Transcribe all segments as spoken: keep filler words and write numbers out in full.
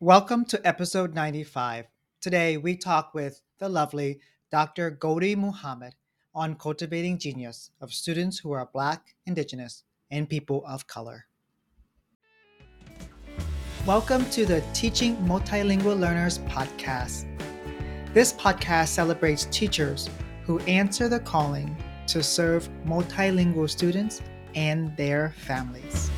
Welcome to episode ninety-five. Today, we talk with the lovely Doctor Gholdy Muhammad on Cultivating Genius of students who are Black, Indigenous, and people of color. Welcome to the Teaching Multilingual Learners podcast. This podcast celebrates teachers who answer the calling to serve multilingual students and their families.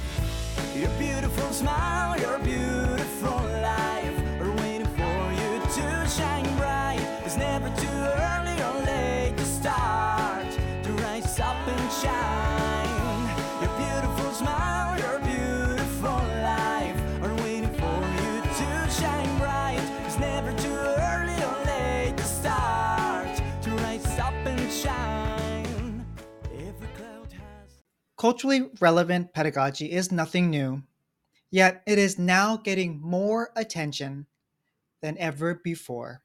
Your beautiful smile, your beautiful life, we're waiting for you to shine bright. It's never too early or late to start, to rise up and shine. Your beautiful smile, your beautiful life, we're waiting for you to shine bright. It's never too early or late to start, to rise up and shine. Every cloud has... Culturally relevant pedagogy is nothing new. Yet it is now getting more attention than ever before.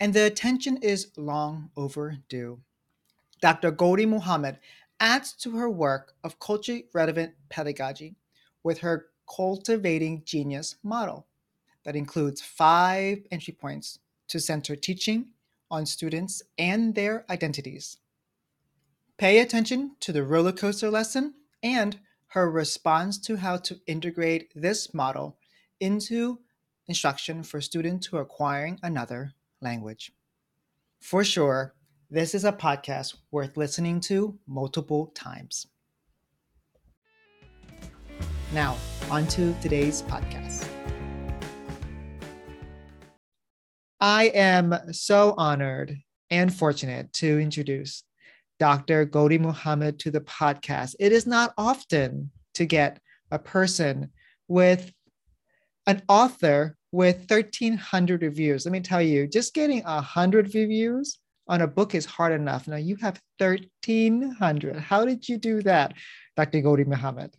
And the attention is long overdue. Doctor Gholdy Muhammad adds to her work of culturally relevant pedagogy with her Cultivating Genius model that includes five entry points to center teaching on students and their identities. Pay attention to the roller coaster lesson and her response to how to integrate this model into instruction for students who are acquiring another language. For sure, this is a podcast worth listening to multiple times. Now, on to today's podcast. I am so honored and fortunate to introduce Doctor Gholdy Muhammad to the podcast. It is not often to get a person with an author with thirteen hundred reviews. Let me tell you, just getting one hundred reviews on a book is hard enough. Now you have thirteen hundred. How did you do that, Doctor Gholdy Muhammad?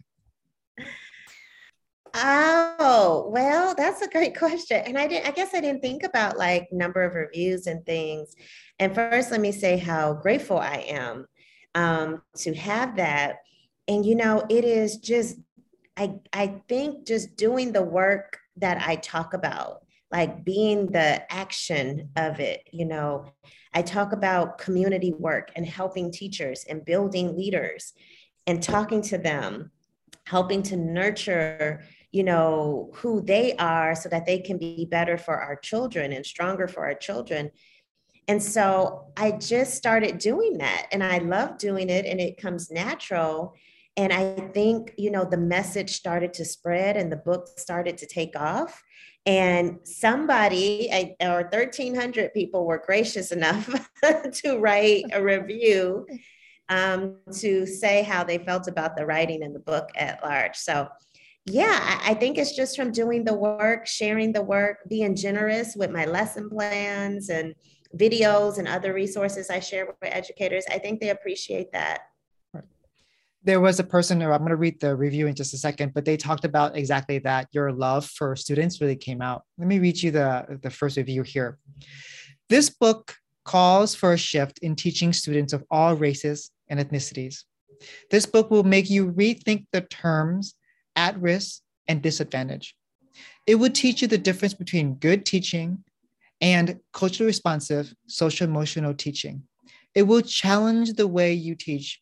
Oh, well, that's a great question. And I didn't, I guess I didn't think about like number of reviews and things. And first, let me say how grateful I am um, to have that. And, you know, it is just, I, I think just doing the work that I talk about, like being the action of it. You know, I talk about community work and helping teachers and building leaders and talking to them, helping to nurture, you know, who they are so that they can be better for our children and stronger for our children. And so I just started doing that and I love doing it and it comes natural. And I think, you know, the message started to spread and the book started to take off and somebody or thirteen hundred people were gracious enough to write a review um, to say how they felt about the writing and the book at large. So yeah, I think it's just from doing the work, sharing the work, being generous with my lesson plans and videos and other resources I share with educators. I think they appreciate that. Right. There was a person, I'm going to read the review in just a second, but they talked about exactly that. Your love for students really came out. Let me read you the, the first review here. This book calls for a shift in teaching students of all races and ethnicities. This book will make you rethink the terms at risk and disadvantage. It will teach you the difference between good teaching and culturally responsive social emotional teaching. It will challenge the way you teach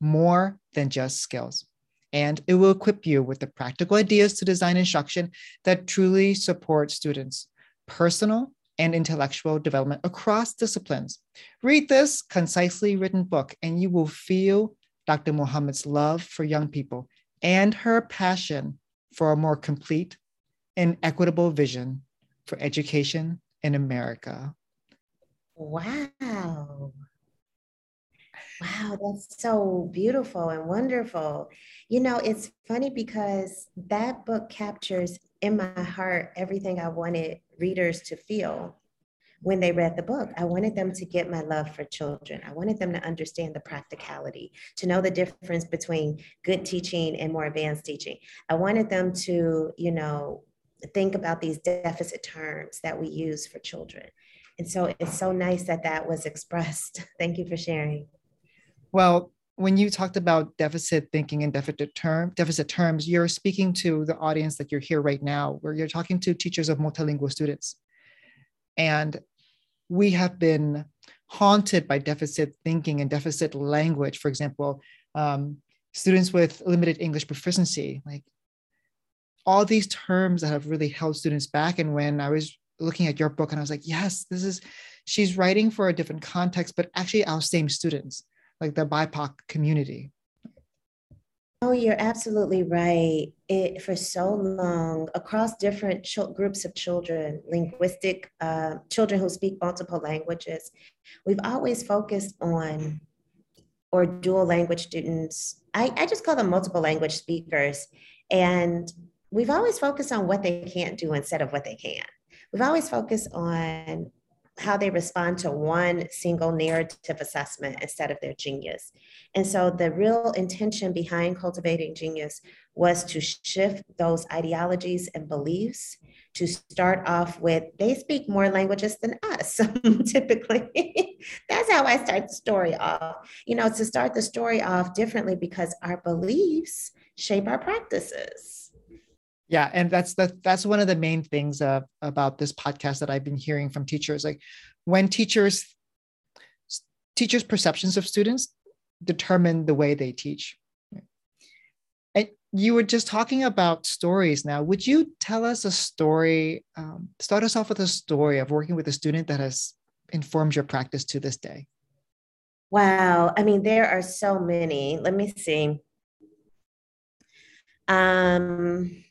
more than just skills. And it will equip you with the practical ideas to design instruction that truly supports students' personal and intellectual development across disciplines. Read this concisely written book and you will feel Doctor Muhammad's love for young people and her passion for a more complete and equitable vision for education in America. Wow. Wow, that's so beautiful and wonderful. You know, it's funny because that book captures in my heart everything I wanted readers to feel when they read the book. I wanted them to get my love for children. I wanted them to understand the practicality, to know the difference between good teaching and more advanced teaching. I wanted them to, you know, think about these deficit terms that we use for children. And so it's so nice that that was expressed. Thank you for sharing. Well, when you talked about deficit thinking and deficit term, deficit terms, you're speaking to the audience that you're here right now, where you're talking to teachers of multilingual students. And we have been haunted by deficit thinking and deficit language. For example, um, students with limited English proficiency, like all these terms that have really held students back. And when I was looking at your book and I was like, yes, this is, she's writing for a different context, but actually our same students, like the B I P O C community. Oh, you're absolutely right. It, for so long, across different ch groups of children, linguistic uh, children who speak multiple languages, we've always focused on, or dual language students, I, I just call them multiple language speakers. And we've always focused on what they can't do instead of what they can. We've always focused on how they respond to one single narrative assessment instead of their genius. And so the real intention behind Cultivating Genius was to shift those ideologies and beliefs to start off with, they speak more languages than us, typically. That's how I start the story off. You know, to start the story off differently because our beliefs shape our practices. Yeah, and that's the, that's one of the main things uh, about this podcast that I've been hearing from teachers. Like when teachers, teachers' perceptions of students determine the way they teach. And you were just talking about stories now. Would you tell us a story, um, start us off with a story of working with a student that has informed your practice to this day? Wow, I mean, there are so many. Let me see. Um.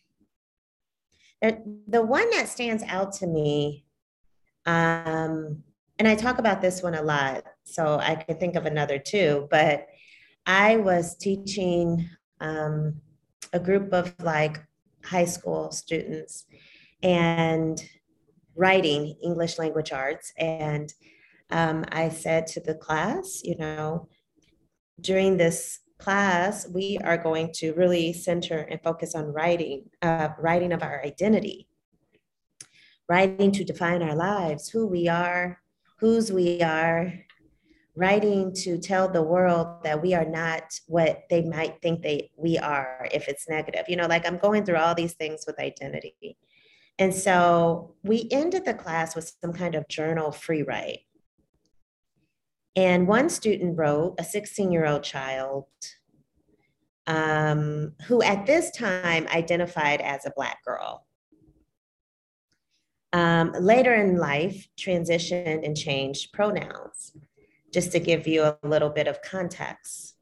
The one that stands out to me, um, and I talk about this one a lot, so I could think of another too, but I was teaching um, a group of like high school students and writing English language arts. And um, I said to the class, you know, during this class, we are going to really center and focus on writing, uh, writing of our identity, writing to define our lives, who we are, whose we are, writing to tell the world that we are not what they might think they we are if it's negative. You know, like I'm going through all these things with identity. And so we ended the class with some kind of journal free write. And one student wrote, a sixteen-year-old child, um, who at this time identified as a Black girl. Um, later in life, transitioned and changed pronouns, just to give you a little bit of context.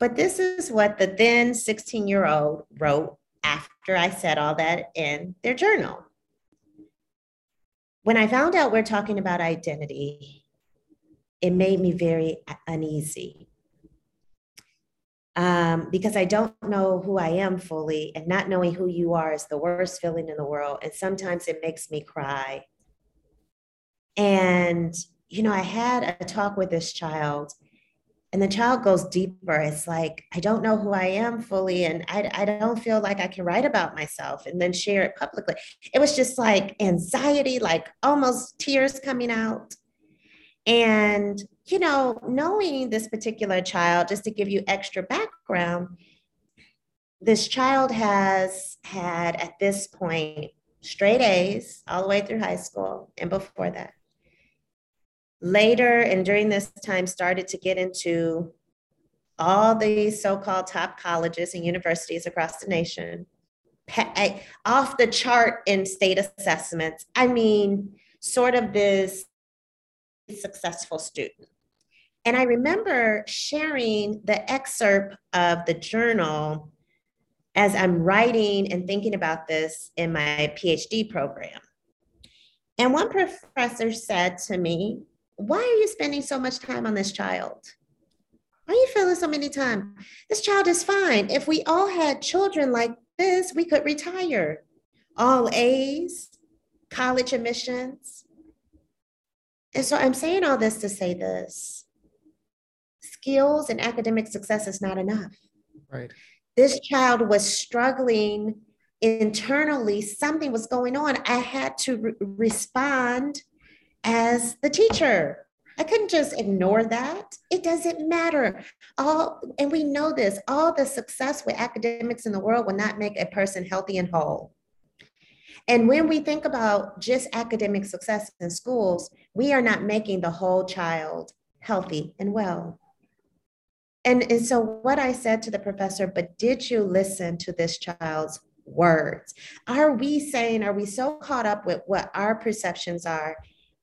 But this is what the then sixteen-year-old wrote after I said all that in their journal. When I found out we're talking about identity, it made me very uneasy um, because I don't know who I am fully, and not knowing who you are is the worst feeling in the world. And sometimes it makes me cry. And, you know, I had a talk with this child, and the child goes deeper. It's like, I don't know who I am fully, and I, I don't feel like I can write about myself and then share it publicly. It was just like anxiety, like almost tears coming out. And, you know, knowing this particular child, just to give you extra background, this child has had at this point straight A's all the way through high school and before that. Later and during this time started to get into all the so-called top colleges and universities across the nation, off the chart in state assessments. I mean, sort of this successful student. And I remember sharing the excerpt of the journal as I'm writing and thinking about this in my PhD program. And one professor said to me, why are you spending so much time on this child? Why are you feeling so many time? This child is fine. If we all had children like this, we could retire. All A's, college admissions. And so I'm saying all this to say this, skills and academic success is not enough. Right. This child was struggling internally. Something was going on. I had to re- respond as the teacher. I couldn't just ignore that. It doesn't matter. All, and we know this, all the success with academics in the world will not make a person healthy and whole. And when we think about just academic success in schools, we are not making the whole child healthy and well. And, and so what I said to the professor, but did you listen to this child's words? Are we saying, are we so caught up with what our perceptions are,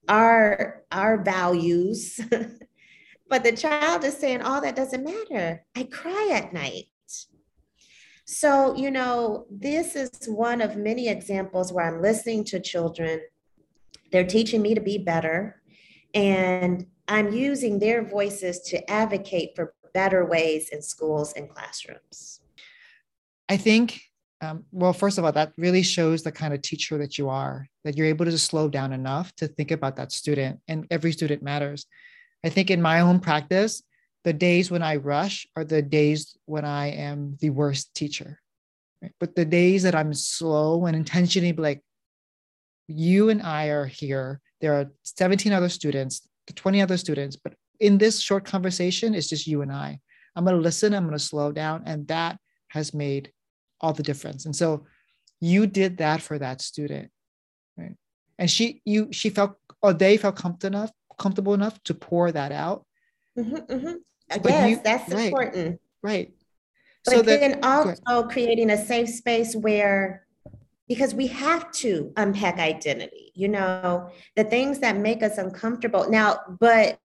our, our values, but the child is saying, oh, that doesn't matter. I cry at night. So, you know, this is one of many examples where I'm listening to children. They're teaching me to be better, and I'm using their voices to advocate for better ways in schools and classrooms. I think, um, well, first of all, that really shows the kind of teacher that you are, that you're able to just slow down enough to think about that student, and every student matters. I think in my own practice, the days when I rush are the days when I am the worst teacher, right? But the days that I'm slow and intentionally like, you and I are here, there are seventeen other students, twenty other students, but in this short conversation, it's just you and I. I'm going to listen. I'm going to slow down. And that has made all the difference. And so you did that for that student, right? And she, you, she felt, or they felt comfortable enough, comfortable enough to pour that out. Mm-hmm, mm-hmm. Yes, you, that's right, important. Right. But so then that, also creating a safe space where, because we have to unpack identity, you know, the things that make us uncomfortable now, but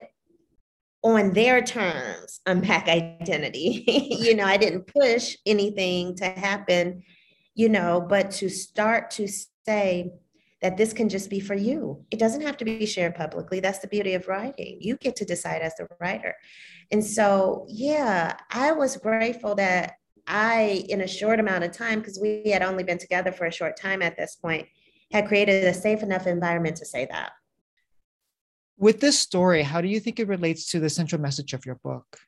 on their terms, unpack identity. You know, I didn't push anything to happen, you know, but to start to say that this can just be for you. It doesn't have to be shared publicly. That's the beauty of writing. You get to decide as the writer. And so, yeah, I was grateful that I, in a short amount of time, because we had only been together for a short time at this point, had created a safe enough environment to say that. With this story, how do you think it relates to the central message of your book?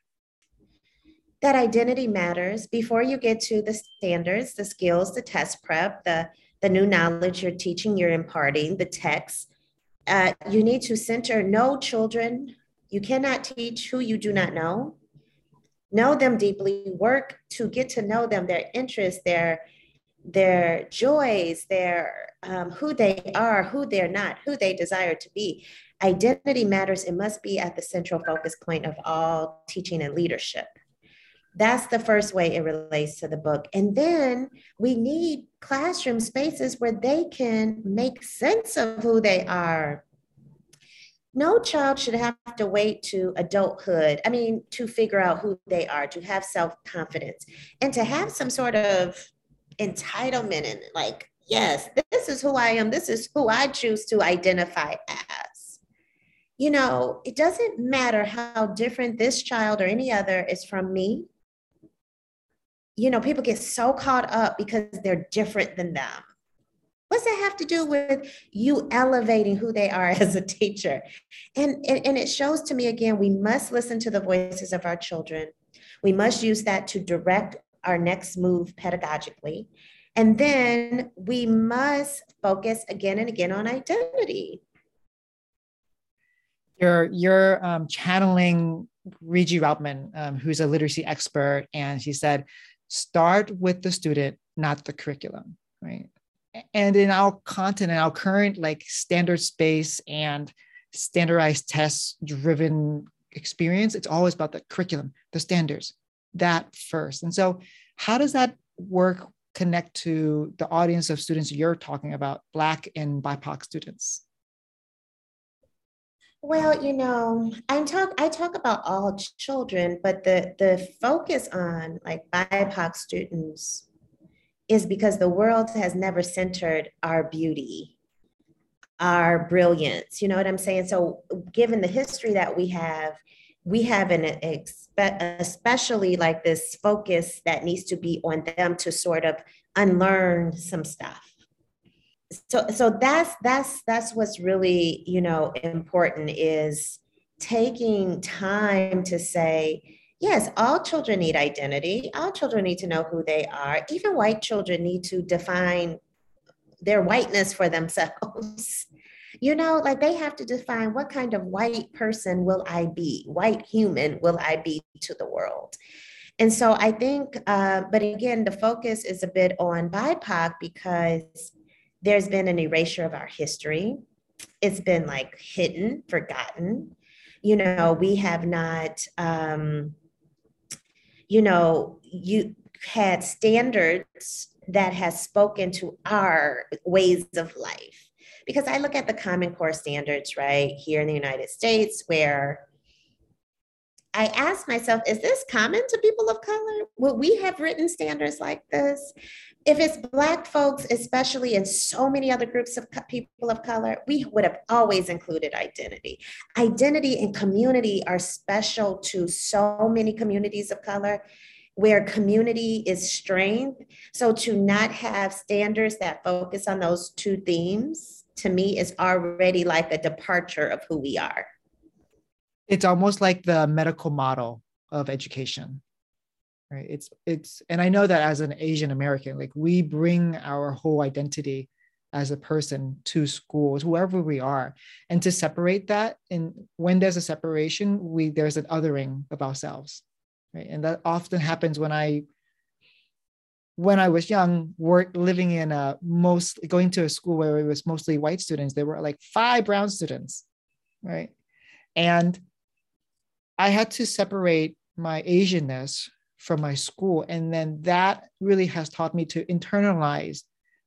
That identity matters. Before you get to the standards, the skills, the test prep, the, the new knowledge you're teaching, you're imparting, the text, uh, you need to center, know children. You cannot teach who you do not know. Know them deeply, work to get to know them, their interests, their their joys, their um, who they are, who they're not, who they desire to be. Identity matters. It must be at the central focus point of all teaching and leadership. That's the first way it relates to the book. And then we need classroom spaces where they can make sense of who they are. No child should have to wait to adulthood, I mean, to figure out who they are, to have self-confidence, and to have some sort of entitlement and like, yes, this is who I am. This is who I choose to identify as. You know, it doesn't matter how different this child or any other is from me. You know, people get so caught up because they're different than them. What's that have to do with you elevating who they are as a teacher? And, and, and it shows to me, again, we must listen to the voices of our children. We must use that to direct our next move pedagogically. And then we must focus again and again on identity. You're, you're um, channeling Regie Routman, um, who's a literacy expert. And she said, start with the student, not the curriculum, right? And in our content and our current like standard space and standardized test driven experience, it's always about the curriculum, the standards, that first. And so how does that work connect to the audience of students you're talking about, Black and B I P O C students? Well, you know, I talk I talk about all children, but the, the focus on like B I P O C students is because the world has never centered our beauty, our brilliance, you know what I'm saying? So given the history that we have, we have an expe- especially like this focus that needs to be on them to sort of unlearn some stuff. So, so that's, that's, that's what's really, you know, important is taking time to say, yes, all children need identity. All children need to know who they are. Even white children need to define their whiteness for themselves. you know, like they have to define what kind of white person will I be, white human will I be to the world. And so I think, uh, but again, the focus is a bit on B I P O C because there's been an erasure of our history. It's been like hidden, forgotten. You know, we have not, um, you know, you had standards that has spoken to our ways of life. Because I look at the Common Core standards right here in the United States, where I ask myself, is this common to people of color? Would we have written standards like this? If it's Black folks, especially in so many other groups of people of color, we would have always included identity. Identity and community are special to so many communities of color, where community is strength. So to not have standards that focus on those two themes, to me, is already like a departure of who we are. It's almost like the medical model of education, right? It's, it's, and I know that as an Asian American, like we bring our whole identity as a person to schools, whoever we are, and to separate that. And when there's a separation, we, there's an othering of ourselves. Right. And that often happens when I, when I was young, work living in a most going to a school where it was mostly white students. There were like five brown students, right? And I had to separate my Asianness from my school, and then that really has taught me to internalize,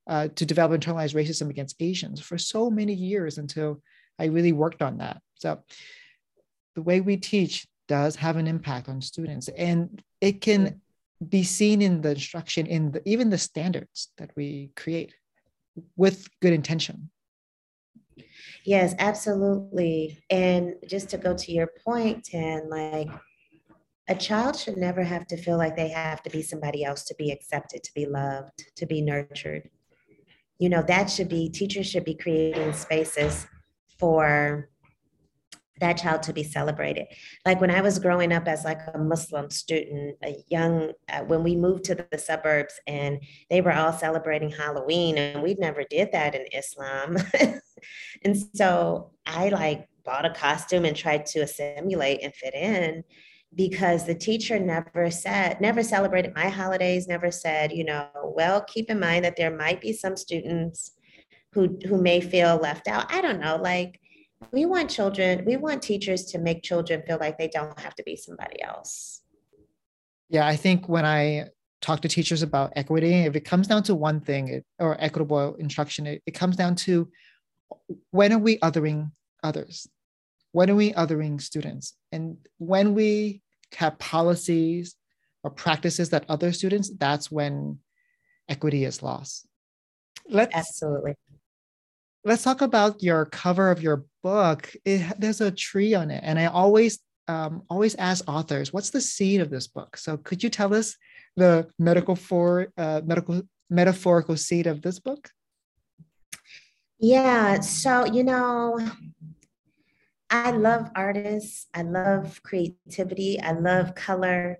uh, to develop internalized racism against Asians for so many years until I really worked on that. So the way we teach does have an impact on students, and it can be seen in the instruction, in the, even the standards that we create with good intention. Yes, absolutely. And just to go to your point, Tan, like a child should never have to feel like they have to be somebody else to be accepted, to be loved, to be nurtured. You know, that should be, teachers should be creating spaces for that child to be celebrated. Like when I was growing up as like a Muslim student, a young, uh, when we moved to the suburbs and they were all celebrating Halloween, and we never did that in Islam. And so I like bought a costume and tried to assimilate and fit in, because the teacher never said, never celebrated my holidays, never said, you know, well, keep in mind that there might be some students who, who may feel left out. I don't know, like, We want children, we want teachers to make children feel like they don't have to be somebody else. Yeah, I think when I talk to teachers about equity, if it comes down to one thing, it, or equitable instruction, it, it comes down to, when are we othering others? When are we othering students? And when we have policies or practices that other students, that's when equity is lost. Let's, Absolutely. Let's talk about your cover of your book. It, there's a tree on it. And I always, um, always ask authors, what's the seed of this book? So could you tell us the medical for, uh, medical metaphorical seed of this book? Yeah. So, you know, I love artists. I love creativity. I love color.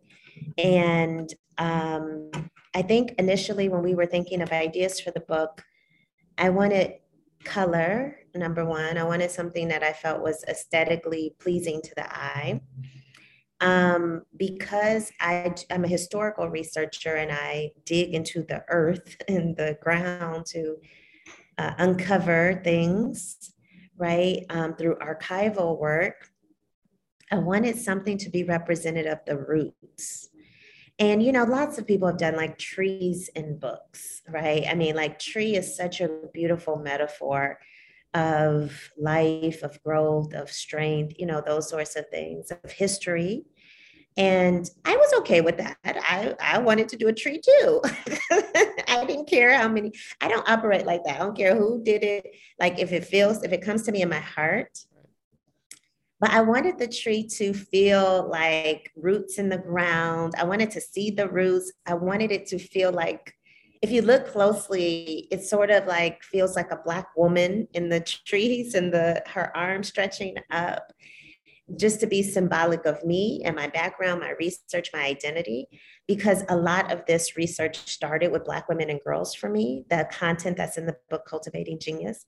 And um, I think initially when we were thinking of ideas for the book, I wanted color, number one. I wanted something that I felt was aesthetically pleasing to the eye. Um, because I, I'm a historical researcher and I dig into the earth and the ground to uh, uncover things, right, um, through archival work, I wanted something to be representative of the roots. And, you know, lots of people have done like trees in books, right? I mean, like tree is such a beautiful metaphor of life, of growth, of strength, you know, those sorts of things, of history. And I was okay with that. I, I wanted to do a tree too. I didn't care how many, I don't operate like that. I don't care who did it. Like if it feels, if it comes to me in my heart. But I wanted the tree to feel like roots in the ground. I wanted to see the roots. I wanted it to feel like, if you look closely, it sort of like feels like a Black woman in the trees and the her arms stretching up, just to be symbolic of me and my background, my research, my identity, because a lot of this research started with Black women and girls for me, the content that's in the book, Cultivating Genius.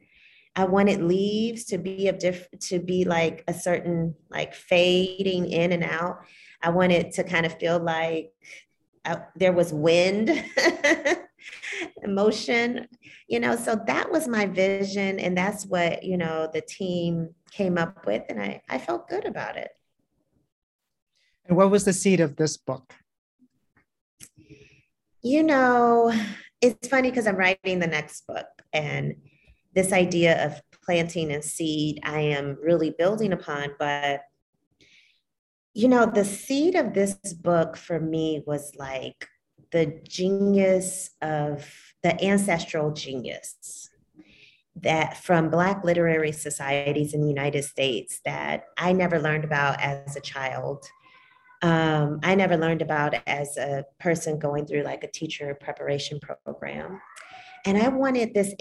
I wanted leaves to be a diff- to be like a certain like fading in and out. I wanted to kind of feel like I, there was wind, emotion, you know, so that was my vision. And that's what, you know, the team came up with. And I, I felt good about it. And what was the seed of this book? You know, it's funny because I'm writing the next book, and this idea of planting a seed, I am really building upon. But, you know, the seed of this book for me was like the genius of the ancestral genius that from Black literary societies in the United States that I never learned about as a child. Um, I never learned about as a person going through like a teacher preparation program. And I wanted this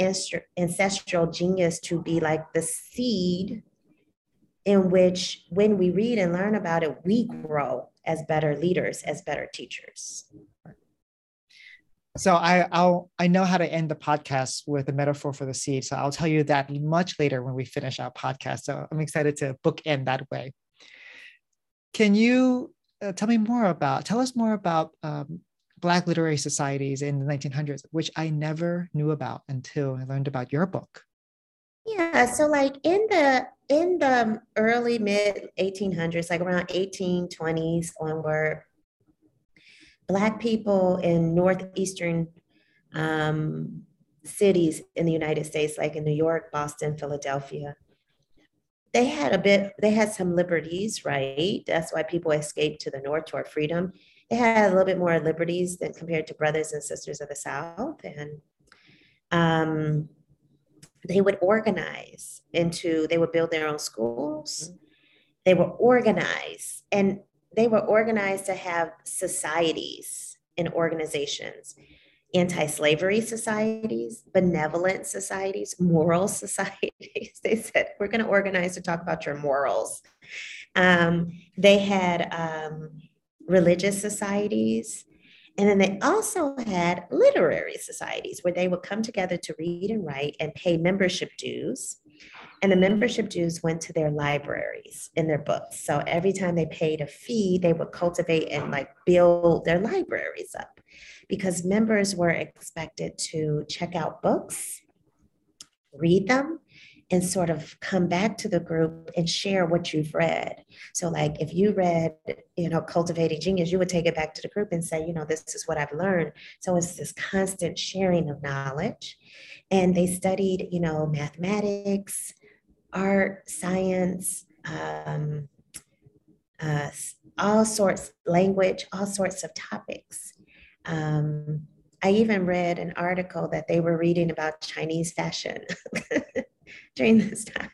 ancestral genius to be like the seed in which when we read and learn about it, we grow as better leaders, as better teachers. So I I'll, I know how to end the podcast with a metaphor for the seed. So I'll tell you that much later when we finish our podcast. So I'm excited to bookend that way. Can you uh, tell me more about, tell us more about um, Black literary societies in the nineteen hundreds, which I never knew about until I learned about your book. Yeah, so like in the in the early mid eighteen hundreds, like around eighteen twenties onward, Black people in northeastern um, cities in the United States, like in New York, Boston, Philadelphia, they had a bit, they had some liberties, right? That's why people escaped to the North toward freedom. They had a little bit more liberties than compared to brothers and sisters of the South. And um, they would organize into, they would build their own schools. They were organized, and they were organized to have societies and organizations, anti-slavery societies, benevolent societies, moral societies. They said, we're going to organize to talk about your morals. Um, they had um, religious societies, and then they also had literary societies where they would come together to read and write and pay membership dues. And the membership dues went to their libraries and their books. So every time they paid a fee, they would cultivate and like build their libraries up, because members were expected to check out books, read them, and sort of come back to the group and share what you've read. So like if you read, you know, Cultivating Genius, you would take it back to the group and say, you know, this is what I've learned. So it's this constant sharing of knowledge. And they studied, you know, mathematics, art, science, um, uh, all sorts, language, all sorts of topics. Um, I even read an article that they were reading about Chinese fashion during this time.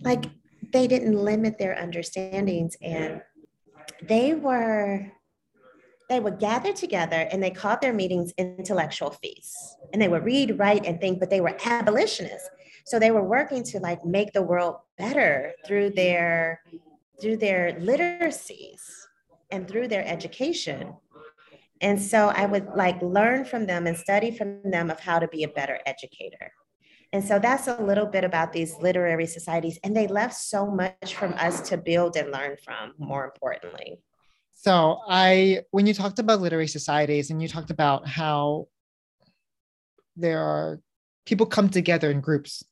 Like they didn't limit their understandings, and they were, they would gather together, and they called their meetings intellectual feasts, and they would read, write, and think, but they were abolitionists. So they were working to like make the world better through their, through their literacies and through their education. And so I would like learn from them and study from them of how to be a better educator. And so that's a little bit about these literary societies. And they left so much from us to build and learn from, more importantly. So I, when you talked about literary societies and you talked about how there are people come together in groups,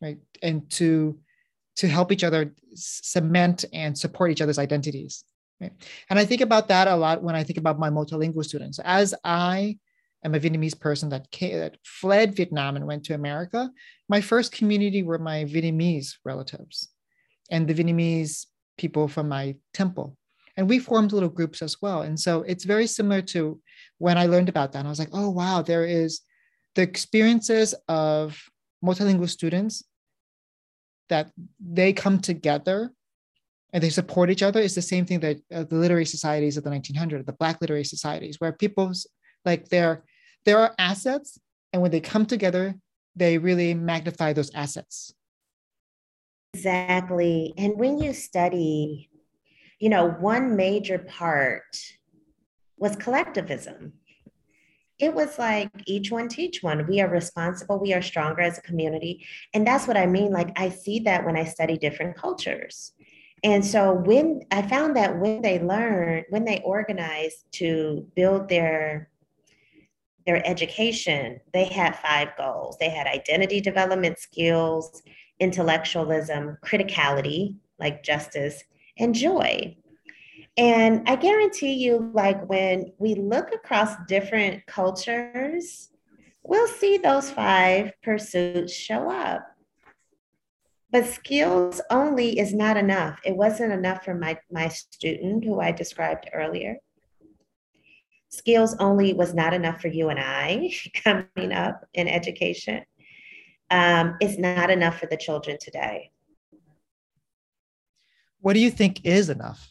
right? And to, to help each other cement and support each other's identities. Right? And I think about that a lot when I think about my multilingual students. As I am a Vietnamese person that came, that fled Vietnam and went to America, my first community were my Vietnamese relatives and the Vietnamese people from my temple. And we formed little groups as well. And so it's very similar to when I learned about that. I was like, oh, wow, there is the experiences of multilingual students that they come together and they support each other is the same thing that uh, the literary societies of the nineteen hundreds, the Black literary societies, where people's like there, there are assets, and when they come together, they really magnify those assets. Exactly. And when you study, you know, one major part was collectivism. it was like each one teach one. We are responsible. We are stronger as a community. And that's what I mean. Like, I see that when I study different cultures. And so when I found that when they learn, when they organize to build their their education, they had five goals. They had identity development, skills, intellectualism, criticality, like justice, and joy. And I guarantee you, like, when we look across different cultures, we'll see those five pursuits show up. But skills only is not enough. It wasn't enough for my, my student who I described earlier. Skills only was not enough for you and I coming up in education. Um, it's not enough for the children today. What do you think is enough?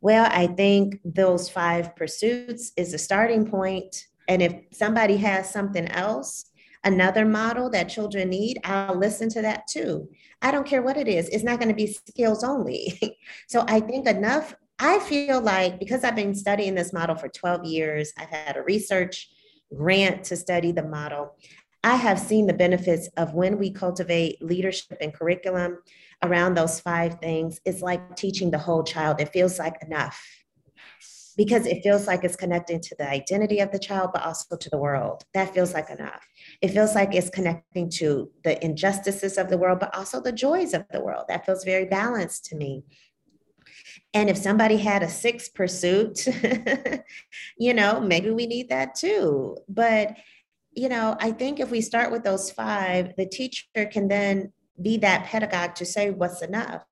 Well, I think those five pursuits is a starting point. And if somebody has something else, another model that children need, I'll listen to that too. I don't care what it is. It's not going to be skills only. So I think enough, I feel like, because I've been studying this model for twelve years, I've had a research grant to study the model. I have seen the benefits of when we cultivate leadership and curriculum around those five things. It's like teaching the whole child. It feels like enough because it feels like it's connecting to the identity of the child, but also to the world. That feels like enough. It feels like it's connecting to the injustices of the world, but also the joys of the world. That feels very balanced to me. And if somebody had a sixth pursuit, you know, maybe we need that too. But, you know, I think if we start with those five, the teacher can then be that pedagogue to say what's enough.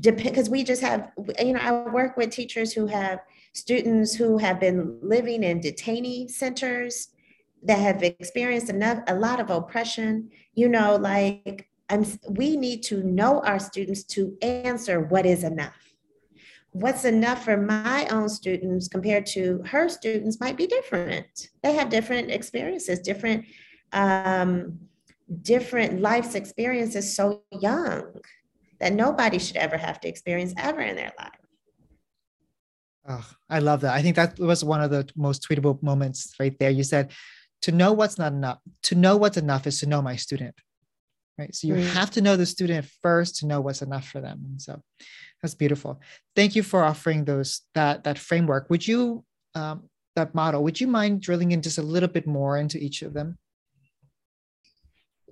Because we just have, you know, I work with teachers who have students who have been living in detainee centers that have experienced enough, a lot of oppression, you know, like I'm, we need to know our students to answer what is enough. What's enough for my own students compared to her students might be different. They have different experiences, different, um, different life's experiences so young that nobody should ever have to experience ever in their life. Oh, I love that. I think that was one of the most tweetable moments right there. You said, to know what's not enough, to know what's enough is to know my student, right? So you mm-hmm. have to know the student first to know what's enough for them. And so that's beautiful. Thank you for offering those, that, that framework. Would you, um, that model, would you mind drilling in just a little bit more into each of them?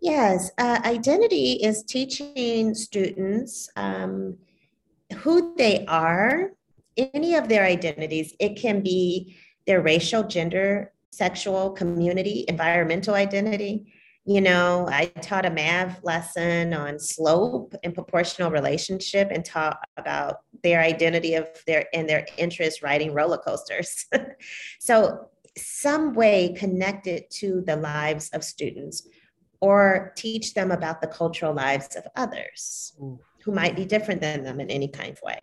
Yes, uh, identity is teaching students um, who they are, any of their identities. It can be their racial, gender, sexual, community, environmental identity. You know, I taught a math lesson on slope and proportional relationship and taught about their identity of their and their interest riding roller coasters. So some way connected to the lives of students, or teach them about the cultural lives of others who might be different than them in any kind of way.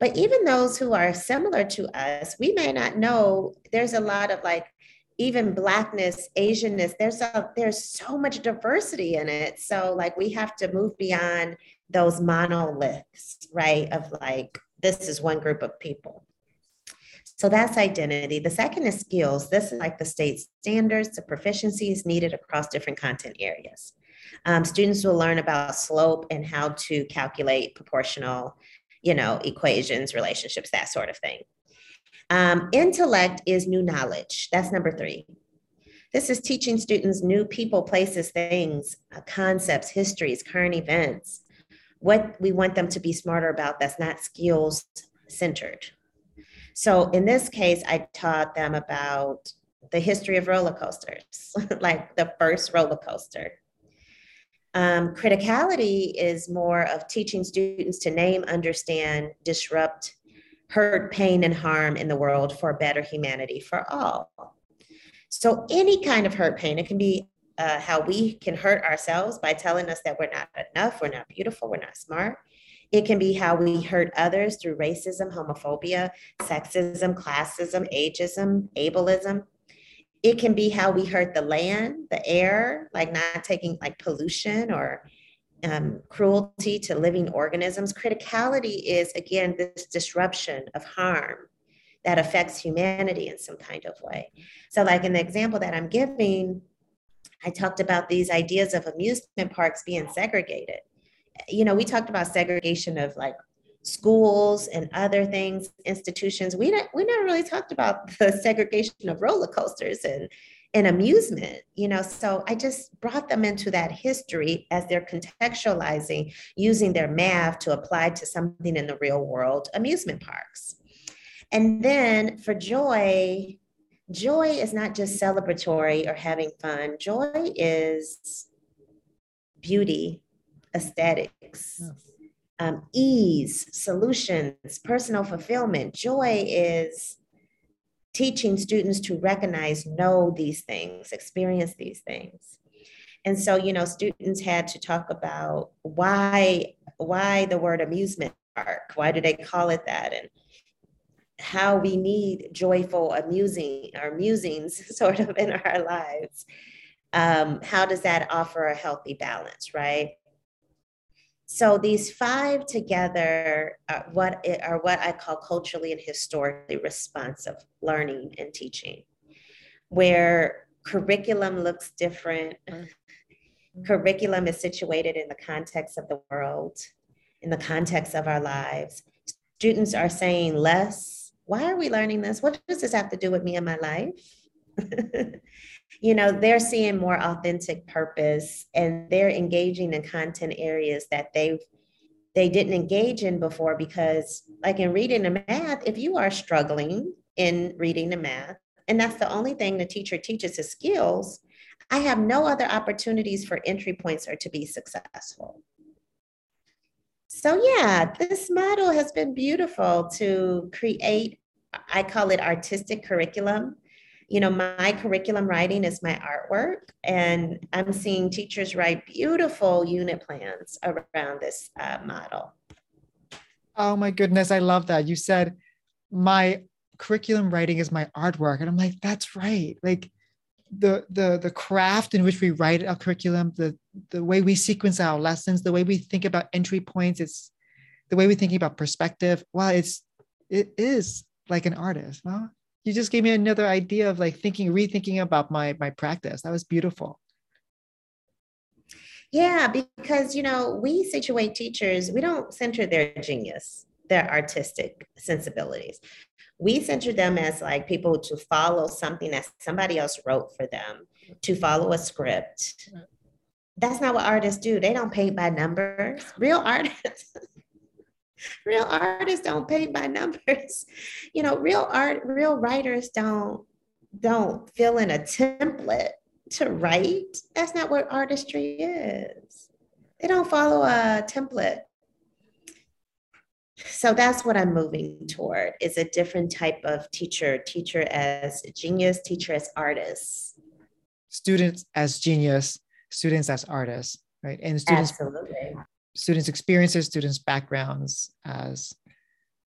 But even those who are similar to us, we may not know. There's a lot of, like, even Blackness, Asianness, there's a, there's so much diversity in it. So, like, we have to move beyond those monoliths, right? Of, like, this is one group of people. So that's identity. The second is skills. This is like the state standards, the proficiencies needed across different content areas. Um, students will learn about slope and how to calculate proportional, you know, equations, relationships, that sort of thing. Um, intellect is new knowledge. That's number three. This is teaching students new people, places, things, uh, concepts, histories, current events, what we want them to be smarter about that's not skills centered. So in this case, I taught them about the history of roller coasters, like the first roller coaster. Um, criticality is more of teaching students to name, understand, disrupt, hurt, pain, and harm in the world for better humanity for all. So any kind of hurt, pain, it can be uh, how we can hurt ourselves by telling us that we're not enough, we're not beautiful, we're not smart. It can be how we hurt others through racism, homophobia, sexism, classism, ageism, ableism. It can be how we hurt the land, the air, like not taking like pollution or um, cruelty to living organisms. Criticality is, again, this disruption of harm that affects humanity in some kind of way. So like in the example that I'm giving, I talked about these ideas of amusement parks being segregated. You know, we talked about segregation of like schools and other things, institutions. We don't, we never really talked about the segregation of roller coasters and, and amusement, you know, so I just brought them into that history as they're contextualizing, using their math to apply to something in the real world, amusement parks. And then for joy, joy is not just celebratory or having fun. Joy is beauty, aesthetics, yes. um, ease, solutions, personal fulfillment. Joy is teaching students to recognize, know these things, experience these things. And so, you know, students had to talk about why, why the word amusement park, why do they call it that? And how we need joyful, amusing, or musings sort of in our lives. Um, how does that offer a healthy balance, right? So these five together are what, it, are what I call culturally and historically responsive learning and teaching, where curriculum looks different. Mm-hmm. Curriculum is situated in the context of the world, in the context of our lives. Students are saying less, why are we learning this? What does this have to do with me and my life? You know, they're seeing more authentic purpose and they're engaging in content areas that they they didn't engage in before, because like in reading and math, if you are struggling in reading and math, and that's the only thing the teacher teaches is skills, I have no other opportunities for entry points or to be successful. So yeah, this model has been beautiful to create, I call it artistic curriculum. You know, my curriculum writing is my artwork, and I'm seeing teachers write beautiful unit plans around this uh, model. Oh my goodness, I love that. You said my curriculum writing is my artwork, and I'm like, that's right. Like the the the craft in which we write our curriculum, the the way we sequence our lessons, the way we think about entry points, it's the way we're thinking about perspective. Wow, it's it is like an artist. Wow. You just gave me another idea of like thinking, rethinking about my, my practice. That was beautiful. Yeah, because, you know, we situate teachers, we don't center their genius, their artistic sensibilities. We center them as like people to follow something that somebody else wrote for them, to follow a script. That's not what artists do. They don't paint by numbers. Real artists. Real artists don't paint by numbers. You know, real art, real writers don't, don't fill in a template to write. That's not what artistry is. They don't follow a template. So that's what I'm moving toward, is a different type of teacher, teacher as genius, teacher as artist. Students as genius, students as artists, right? And students. Absolutely. Students' experiences, students' backgrounds as,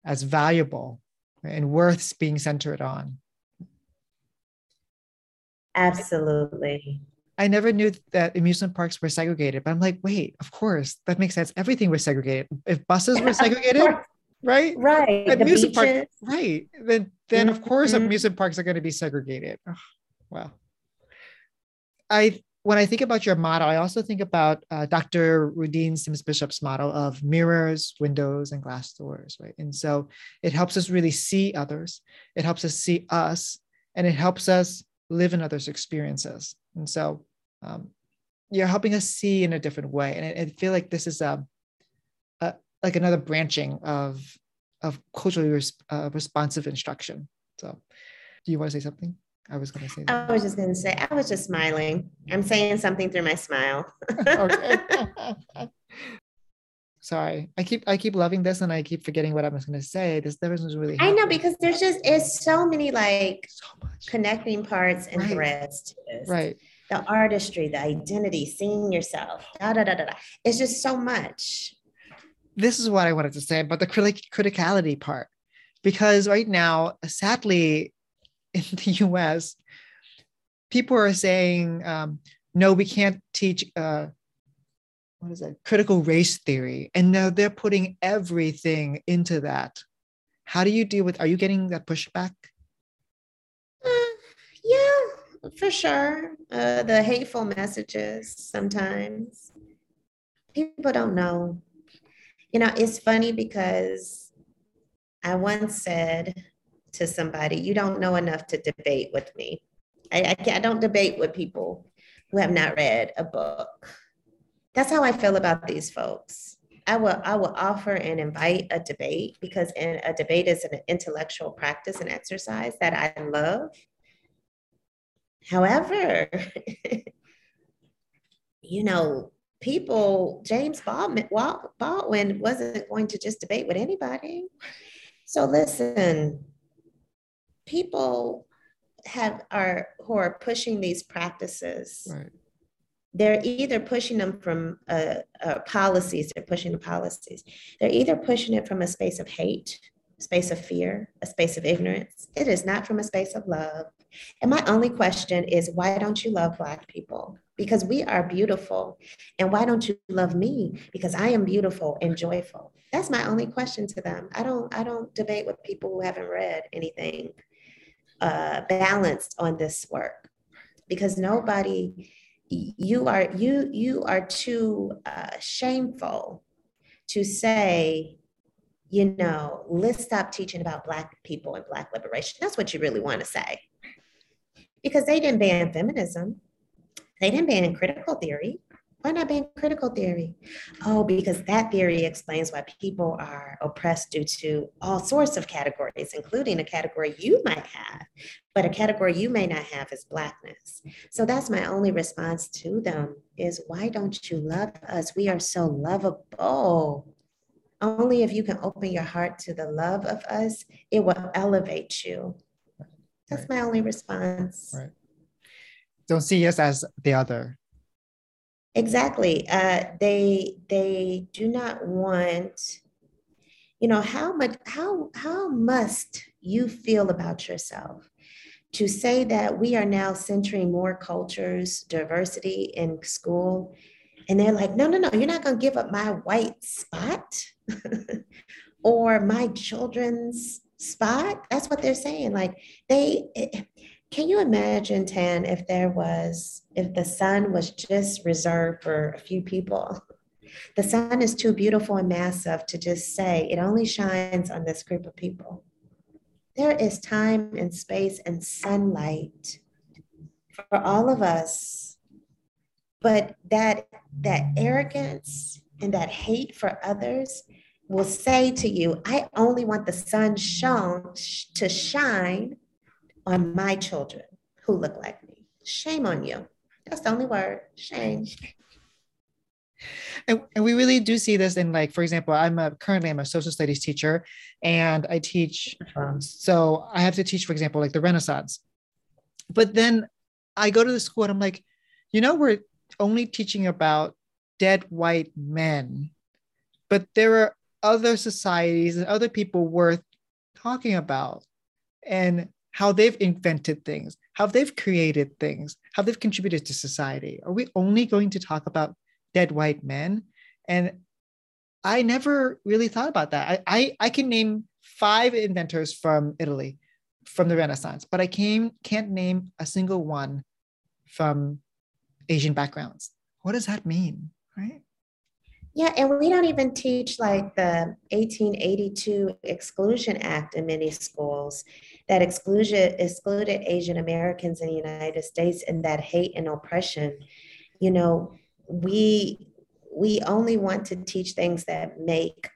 as valuable and worths being centered on. Absolutely. I never knew that amusement parks were segregated, but I'm like, wait, of course, that makes sense. Everything was segregated. If buses were segregated, right? Right. Amusement parks, right. Then, then mm-hmm. of course, amusement parks are going to be segregated. Oh, wow. I When I think about your model, I also think about uh, Doctor Rudine Sims-Bishop's model of mirrors, windows, and glass doors, right? And so it helps us really see others. It helps us see us, and it helps us live in others' experiences. And so um, you're helping us see in a different way. And I, I feel like this is a, a like another branching of, of culturally res- uh, responsive instruction. So do you want to say something? I was going to say that. I was just going to say, I was just smiling. I'm saying something through my smile. Sorry. I keep, I keep loving this and I keep forgetting what I was going to say. This difference was really happening. I know, because there's just, it's so many like so much connecting parts and right. threads to this. Right. The artistry, the identity, seeing yourself, da, da, da, da, da. It's just so much. This is what I wanted to say about the crit- criticality part, because right now, sadly, in the U S, people are saying, um, no, we can't teach, uh, what is that, critical race theory. And now they're putting everything into that. How do you deal with, are you getting that pushback? Uh, yeah, for sure. Uh, the hateful messages sometimes. People don't know. You know, it's funny because I once said to somebody, you don't know enough to debate with me. I, I, can't, I don't debate with people who have not read a book. That's how I feel about these folks. I will, I will offer and invite a debate because in, a debate is an intellectual practice and exercise that I love. However, you know, people, James Baldwin, Baldwin wasn't going to just debate with anybody. So listen, people have are who are pushing these practices. Right. They're either pushing them from uh, uh, policies, they're pushing the policies. They're either pushing it from a space of hate, a space of fear, a space of ignorance. It is not from a space of love. And my only question is, why don't you love Black people? Because we are beautiful. And why don't you love me? Because I am beautiful and joyful. That's my only question to them. I don't, I don't debate with people who haven't read anything uh, balanced on this work, because nobody... You are you you are too uh, shameful to say, you know, let's stop teaching about Black people and Black liberation. That's what you really want to say, because they didn't ban feminism. They didn't ban critical theory. Why not ban critical theory? Oh, because that theory explains why people are oppressed due to all sorts of categories, including a category you might have, but a category you may not have is Blackness. So that's my only response to them is, why don't you love us? We are so lovable. Only if you can open your heart to the love of us, it will elevate you. That's right. My only response. Right. Don't see us as the other. Exactly. Uh, they they do not want, you know, how much how how must you feel about yourself to say that we are now centering more cultures, diversity in school, and they're like, no, no, no, you're not going to give up my white spot or my children's spot. That's what they're saying. Like they. It, Can you imagine, Tan, if there was, if the sun was just reserved for a few people? The sun is too beautiful and massive to just say it only shines on this group of people. There is time and space and sunlight for all of us. But that, that arrogance and that hate for others will say to you, I only want the sun shown sh- to shine on my children who look like me. Shame on you. That's the only word, shame. And, and we really do see this in, like, for example, I'm a, currently I'm a social studies teacher and I teach, um, so I have to teach, for example, like the Renaissance. But then I go to the school and I'm like, you know, we're only teaching about dead white men, but there are other societies and other people worth talking about. And how they've invented things, how they've created things, how they've contributed to society. Are we only going to talk about dead white men? And I never really thought about that. I, I, I can name five inventors from Italy, from the Renaissance, but I came, can't name a single one from Asian backgrounds. What does that mean, right? Yeah, and we don't even teach like the eighteen eighty-two Exclusion Act in many schools that exclusion, excluded Asian Americans in the United States and that hate and oppression. You know, we we only want to teach things that make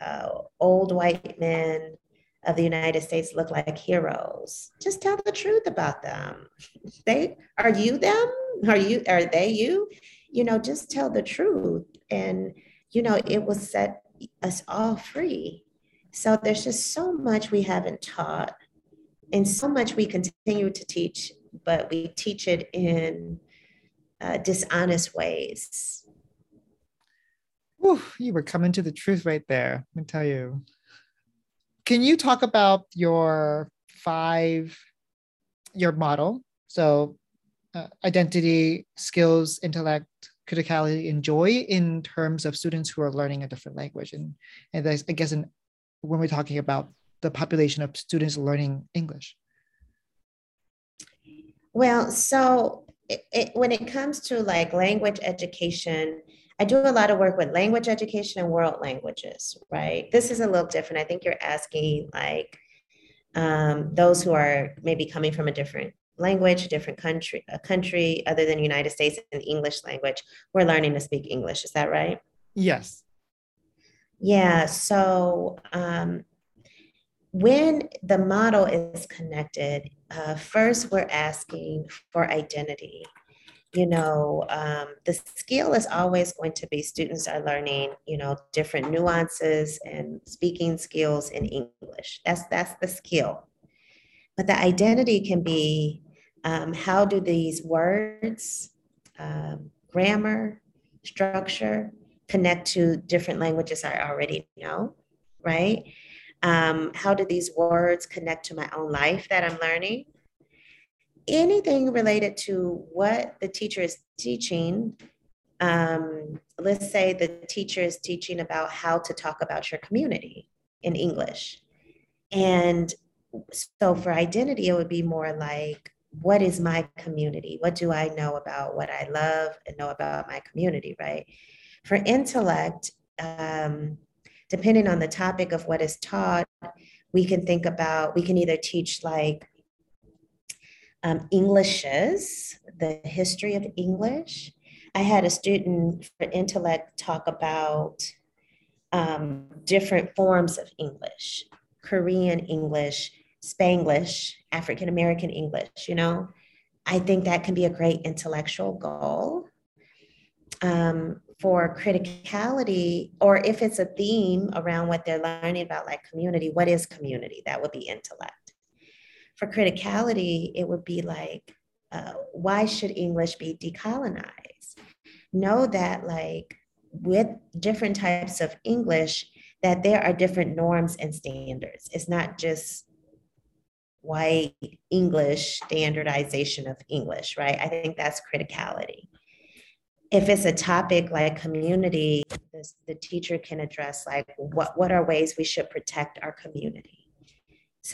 uh, old white men of the United States look like heroes. Just tell the truth about them. They are you them? Are you are they you? You know, just tell the truth. And, you know, it will set us all free. So there's just so much we haven't taught and so much we continue to teach, but we teach it in uh, dishonest ways. Ooh, you were coming to the truth right there, let me tell you. Can you talk about your five, your model? So uh, identity, skills, intellect, criticality and joy in terms of students who are learning a different language. And, and I guess in, when we're talking about the population of students learning English? Well, so it, it, when it comes to like language education, I do a lot of work with language education and world languages, right? This is a little different. I think you're asking like um, those who are maybe coming from a different language, a different country, a country other than the United States in the English language, we're learning to speak English. Is that right? Yes. Yeah. So um, when the model is connected, uh, first we're asking for identity. You know, um, the skill is always going to be students are learning, you know, different nuances and speaking skills in English. That's that's the skill. But the identity can be um, how do these words, um, grammar, structure connect to different languages I already know, right? Um, how do these words connect to my own life that I'm learning? Anything related to what the teacher is teaching, um, let's say the teacher is teaching about how to talk about your community in English. And so for identity, it would be more like, what is my community? What do I know about what I love and know about my community, right? For intellect, um, depending on the topic of what is taught, we can think about, we can either teach like, Um, Englishes, the history of English. I had a student for intellect talk about um, different forms of English, Korean English, Spanglish, African-American English, you know. I think that can be a great intellectual goal. Um, for criticality, or if it's a theme around what they're learning about, like community, what is community? That would be intellect. For criticality, it would be like, uh, why should English be decolonized? Know that like with different types of English, that there are different norms and standards. It's not just white English standardization of English, right? I think that's criticality. If it's a topic like community, this, the teacher can address like, what, what are ways we should protect our community?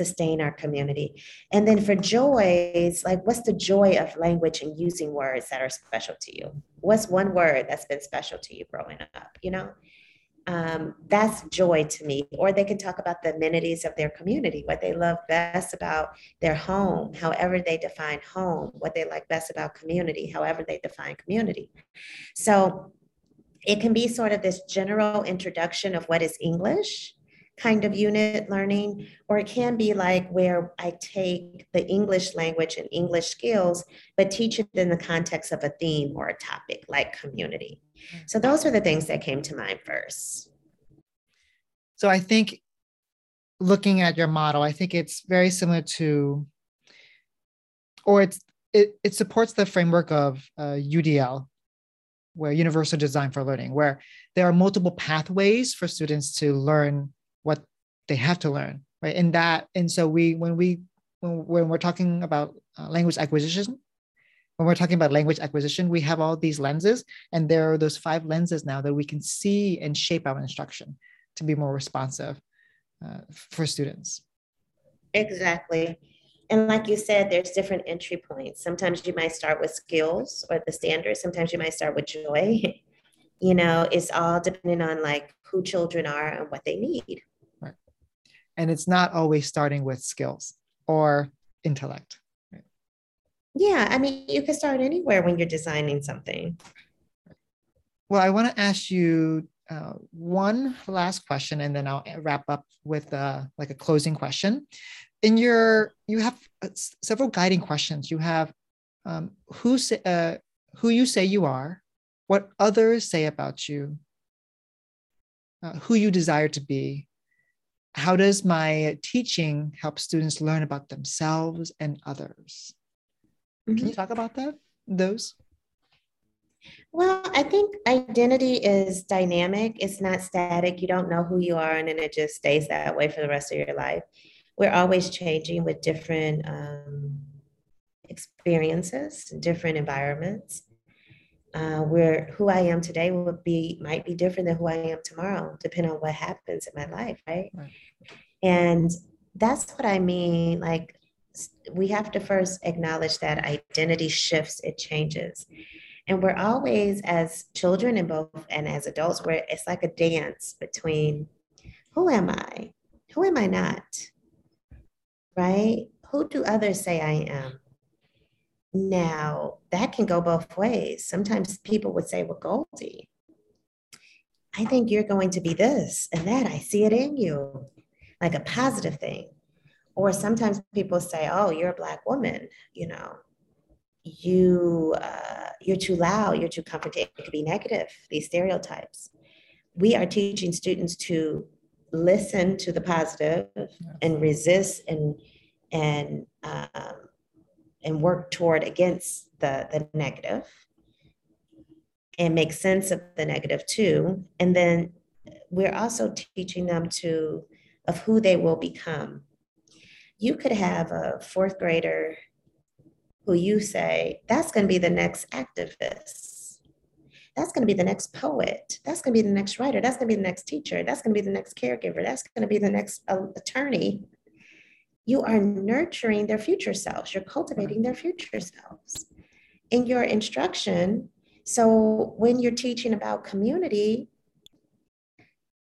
Sustain our community. And then for joys, like what's the joy of language and using words that are special to you? What's one word that's been special to you growing up, you know? Um, that's joy to me. Or they can talk about the amenities of their community, what they love best about their home, however they define home, what they like best about community, however they define community. So it can be sort of this general introduction of what is English kind of unit learning, or it can be like where I take the English language and English skills, but teach it in the context of a theme or a topic like community. So those are the things that came to mind first. So I think looking at your model, I think it's very similar to, or it's, it, it supports the framework of uh, U D L, where Universal Design for Learning, where there are multiple pathways for students to learn what they have to learn, right? And that, and so we, when we, when, when we're talking about uh, language acquisition, when we're talking about language acquisition, we have all these lenses, and there are those five lenses now that we can see and shape our instruction to be more responsive uh, for students. Exactly. And like you said, there's different entry points. Sometimes you might start with skills or the standards. Sometimes you might start with joy. You know, it's all depending on like who children are and what they need. Right. And it's not always starting with skills or intellect. Right. Yeah. I mean, you can start anywhere when you're designing something. Well, I want to ask you uh, one last question, and then I'll wrap up with uh, like a closing question. In your, you have several guiding questions. You have um, who, say, uh, who you say you are, what others say about you, uh, who you desire to be, how does my teaching help students learn about themselves and others? Mm-hmm. Can you talk about that, those? Well, I think identity is dynamic. It's not static. You don't know who you are, and then it just stays that way for the rest of your life. We're always changing with different um, experiences, different environments. Uh, where who I am today would be might be different than who I am tomorrow, depending on what happens in my life, right? Right. And that's what I mean. Like, we have to first acknowledge that identity shifts, it changes. And we're always, as children and both and as adults, where it's like a dance between who am I? Who am I not? Right? Who do others say I am? Now, that can go both ways. Sometimes people would say, well, Gholdy, I think you're going to be this and that. I see it in you, like a positive thing. Or sometimes people say, oh, you're a Black woman, you know, you, uh, you're too loud, you're too confrontational. It could be negative, these stereotypes. We are teaching students to listen to the positive and resist and, and, um, and work toward against the, the negative and make sense of the negative too. And then we're also teaching them to, of who they will become. You could have a fourth grader who you say, that's going to be the next activist. That's going to be the next poet. That's going to be the next writer. That's going to be the next teacher. That's going to be the next caregiver. That's going to be the next uh, attorney. You are nurturing their future selves. You're cultivating their future selves in your instruction. So when you're teaching about community,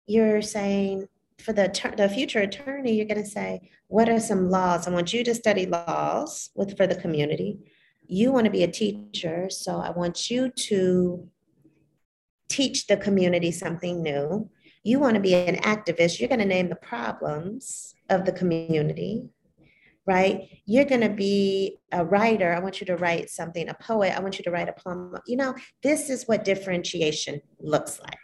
you're saying, for the, the future attorney, you're going to say, what are some laws? I want you to study laws with for the community. You want to be a teacher, so I want you to teach the community something new. You want to be an activist. You're going to name the problems of the community, right? You're going to be a writer. I want you to write something, a poet. I want you to write a poem. You know, this is what differentiation looks like.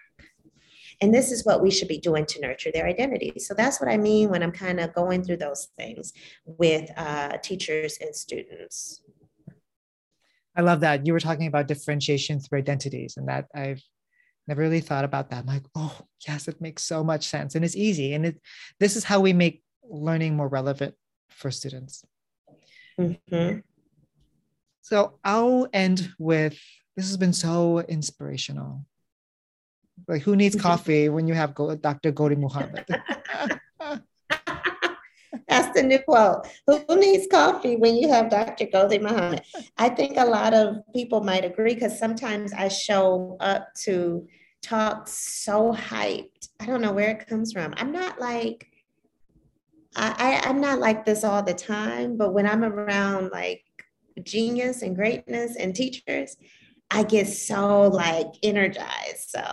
And this is what we should be doing to nurture their identity. So that's what I mean when I'm kind of going through those things with uh, teachers and students. I love that. You were talking about differentiation through identities, and that I've never really thought about that. I'm like, oh, yes, it makes so much sense. And it's easy. And it, this is how we make learning more relevant for students. Mm-hmm. So I'll end with, this has been so inspirational. Like, who needs coffee when you have Doctor Gholdy Muhammad? That's the new quote. Who needs coffee when you have Doctor Gholdy Muhammad? I think a lot of people might agree, because sometimes I show up to talk so hyped. I don't know where it comes from. I'm not like, I, I, I'm not like this all the time, but when I'm around like genius and greatness and teachers, I get so like energized. So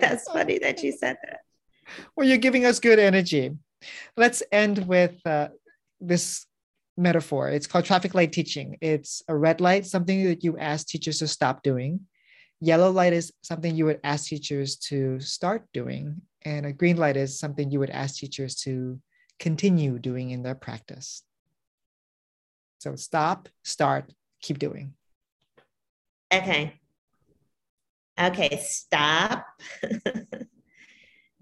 that's funny that you said that. Well, you're giving us good energy. Let's end with uh, this metaphor. It's called traffic light teaching. It's a red light, something that you ask teachers to stop doing. Yellow light is something you would ask teachers to start doing. And a green light is something you would ask teachers to continue doing in their practice. So stop, start, keep doing. Okay. Okay, stop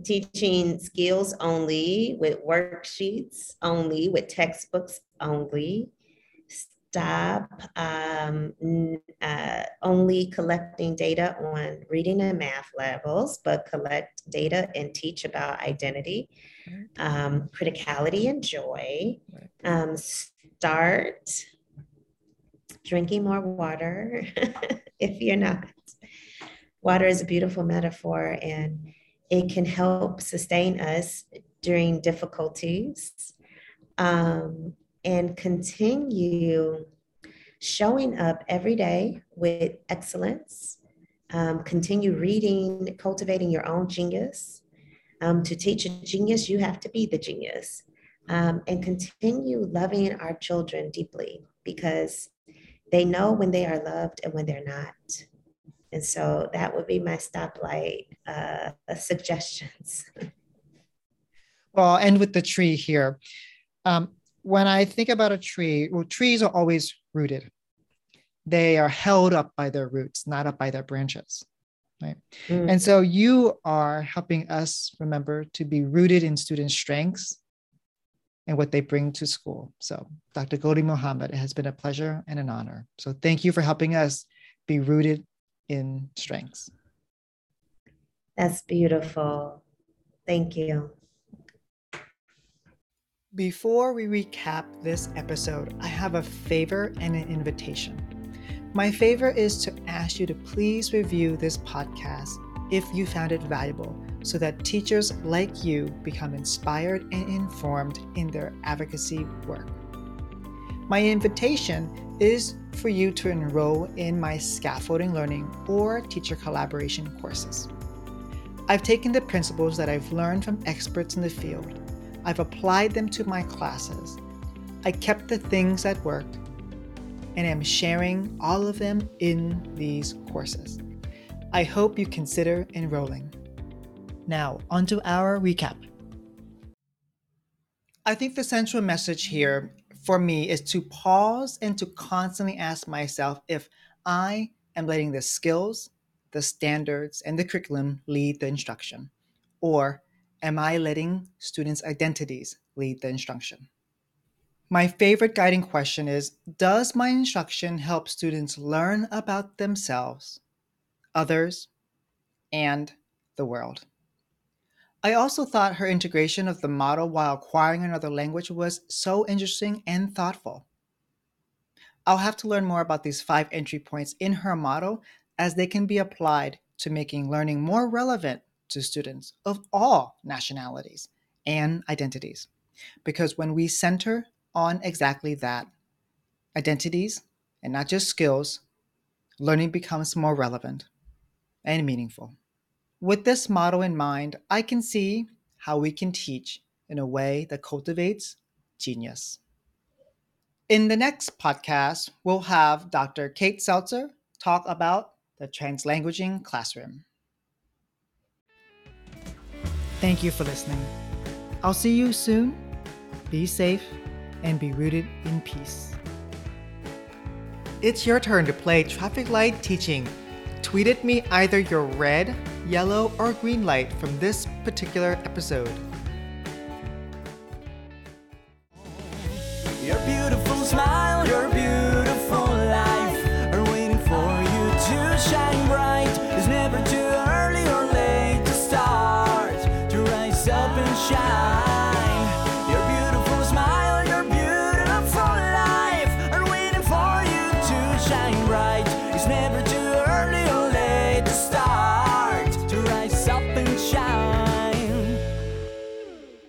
teaching skills only, with worksheets only, with textbooks only. Stop um, uh, only collecting data on reading and math levels, but collect data and teach about identity, um, criticality, and joy. Um, start drinking more water if you're not. Water is a beautiful metaphor, and it can help sustain us during difficulties, um, and continue showing up every day with excellence. Um, continue reading, cultivating your own genius. Um, to teach a genius, you have to be the genius. Um, and continue loving our children deeply, because they know when they are loved and when they're not. And so that would be my stoplight uh, suggestions. Well, I'll end with the tree here. Um, when I think about a tree, well, trees are always rooted. They are held up by their roots, not up by their branches, right? Mm-hmm. And so you are helping us remember to be rooted in students' strengths and what they bring to school. So Doctor Gholdy Muhammad, it has been a pleasure and an honor. So thank you for helping us be rooted in strengths. That's beautiful. Thank you. Before we recap this episode, I have a favor and an invitation. My favor is to ask you to please review this podcast if you found it valuable, so that teachers like you become inspired and informed in their advocacy work. My invitation is for you to enroll in my scaffolding learning or teacher collaboration courses. I've taken the principles that I've learned from experts in the field. I've applied them to my classes. I kept the things that work, and am sharing all of them in these courses. I hope you consider enrolling. Now, onto our recap. I think the central message here for me is to pause and to constantly ask myself if I am letting the skills, the standards, and the curriculum lead the instruction, or am I letting students' identities lead the instruction? My favorite guiding question is, does my instruction help students learn about themselves, others, and the world? I also thought her integration of the model while acquiring another language was so interesting and thoughtful. I'll have to learn more about these five entry points in her model, as they can be applied to making learning more relevant to students of all nationalities and identities. Because when we center on exactly that, identities, and not just skills, learning becomes more relevant and meaningful. With this model in mind, I can see how we can teach in a way that cultivates genius. In the next podcast, we'll have Doctor Kate Seltzer talk about the translanguaging classroom. Thank you for listening. I'll see you soon. Be safe and be rooted in peace. It's your turn to play traffic light teaching. Tweet at me either your red, yellow, or green light from this particular episode. Your beautiful smile, your beautiful life are waiting for you to shine bright. It's never too early or late to start to rise up and shine.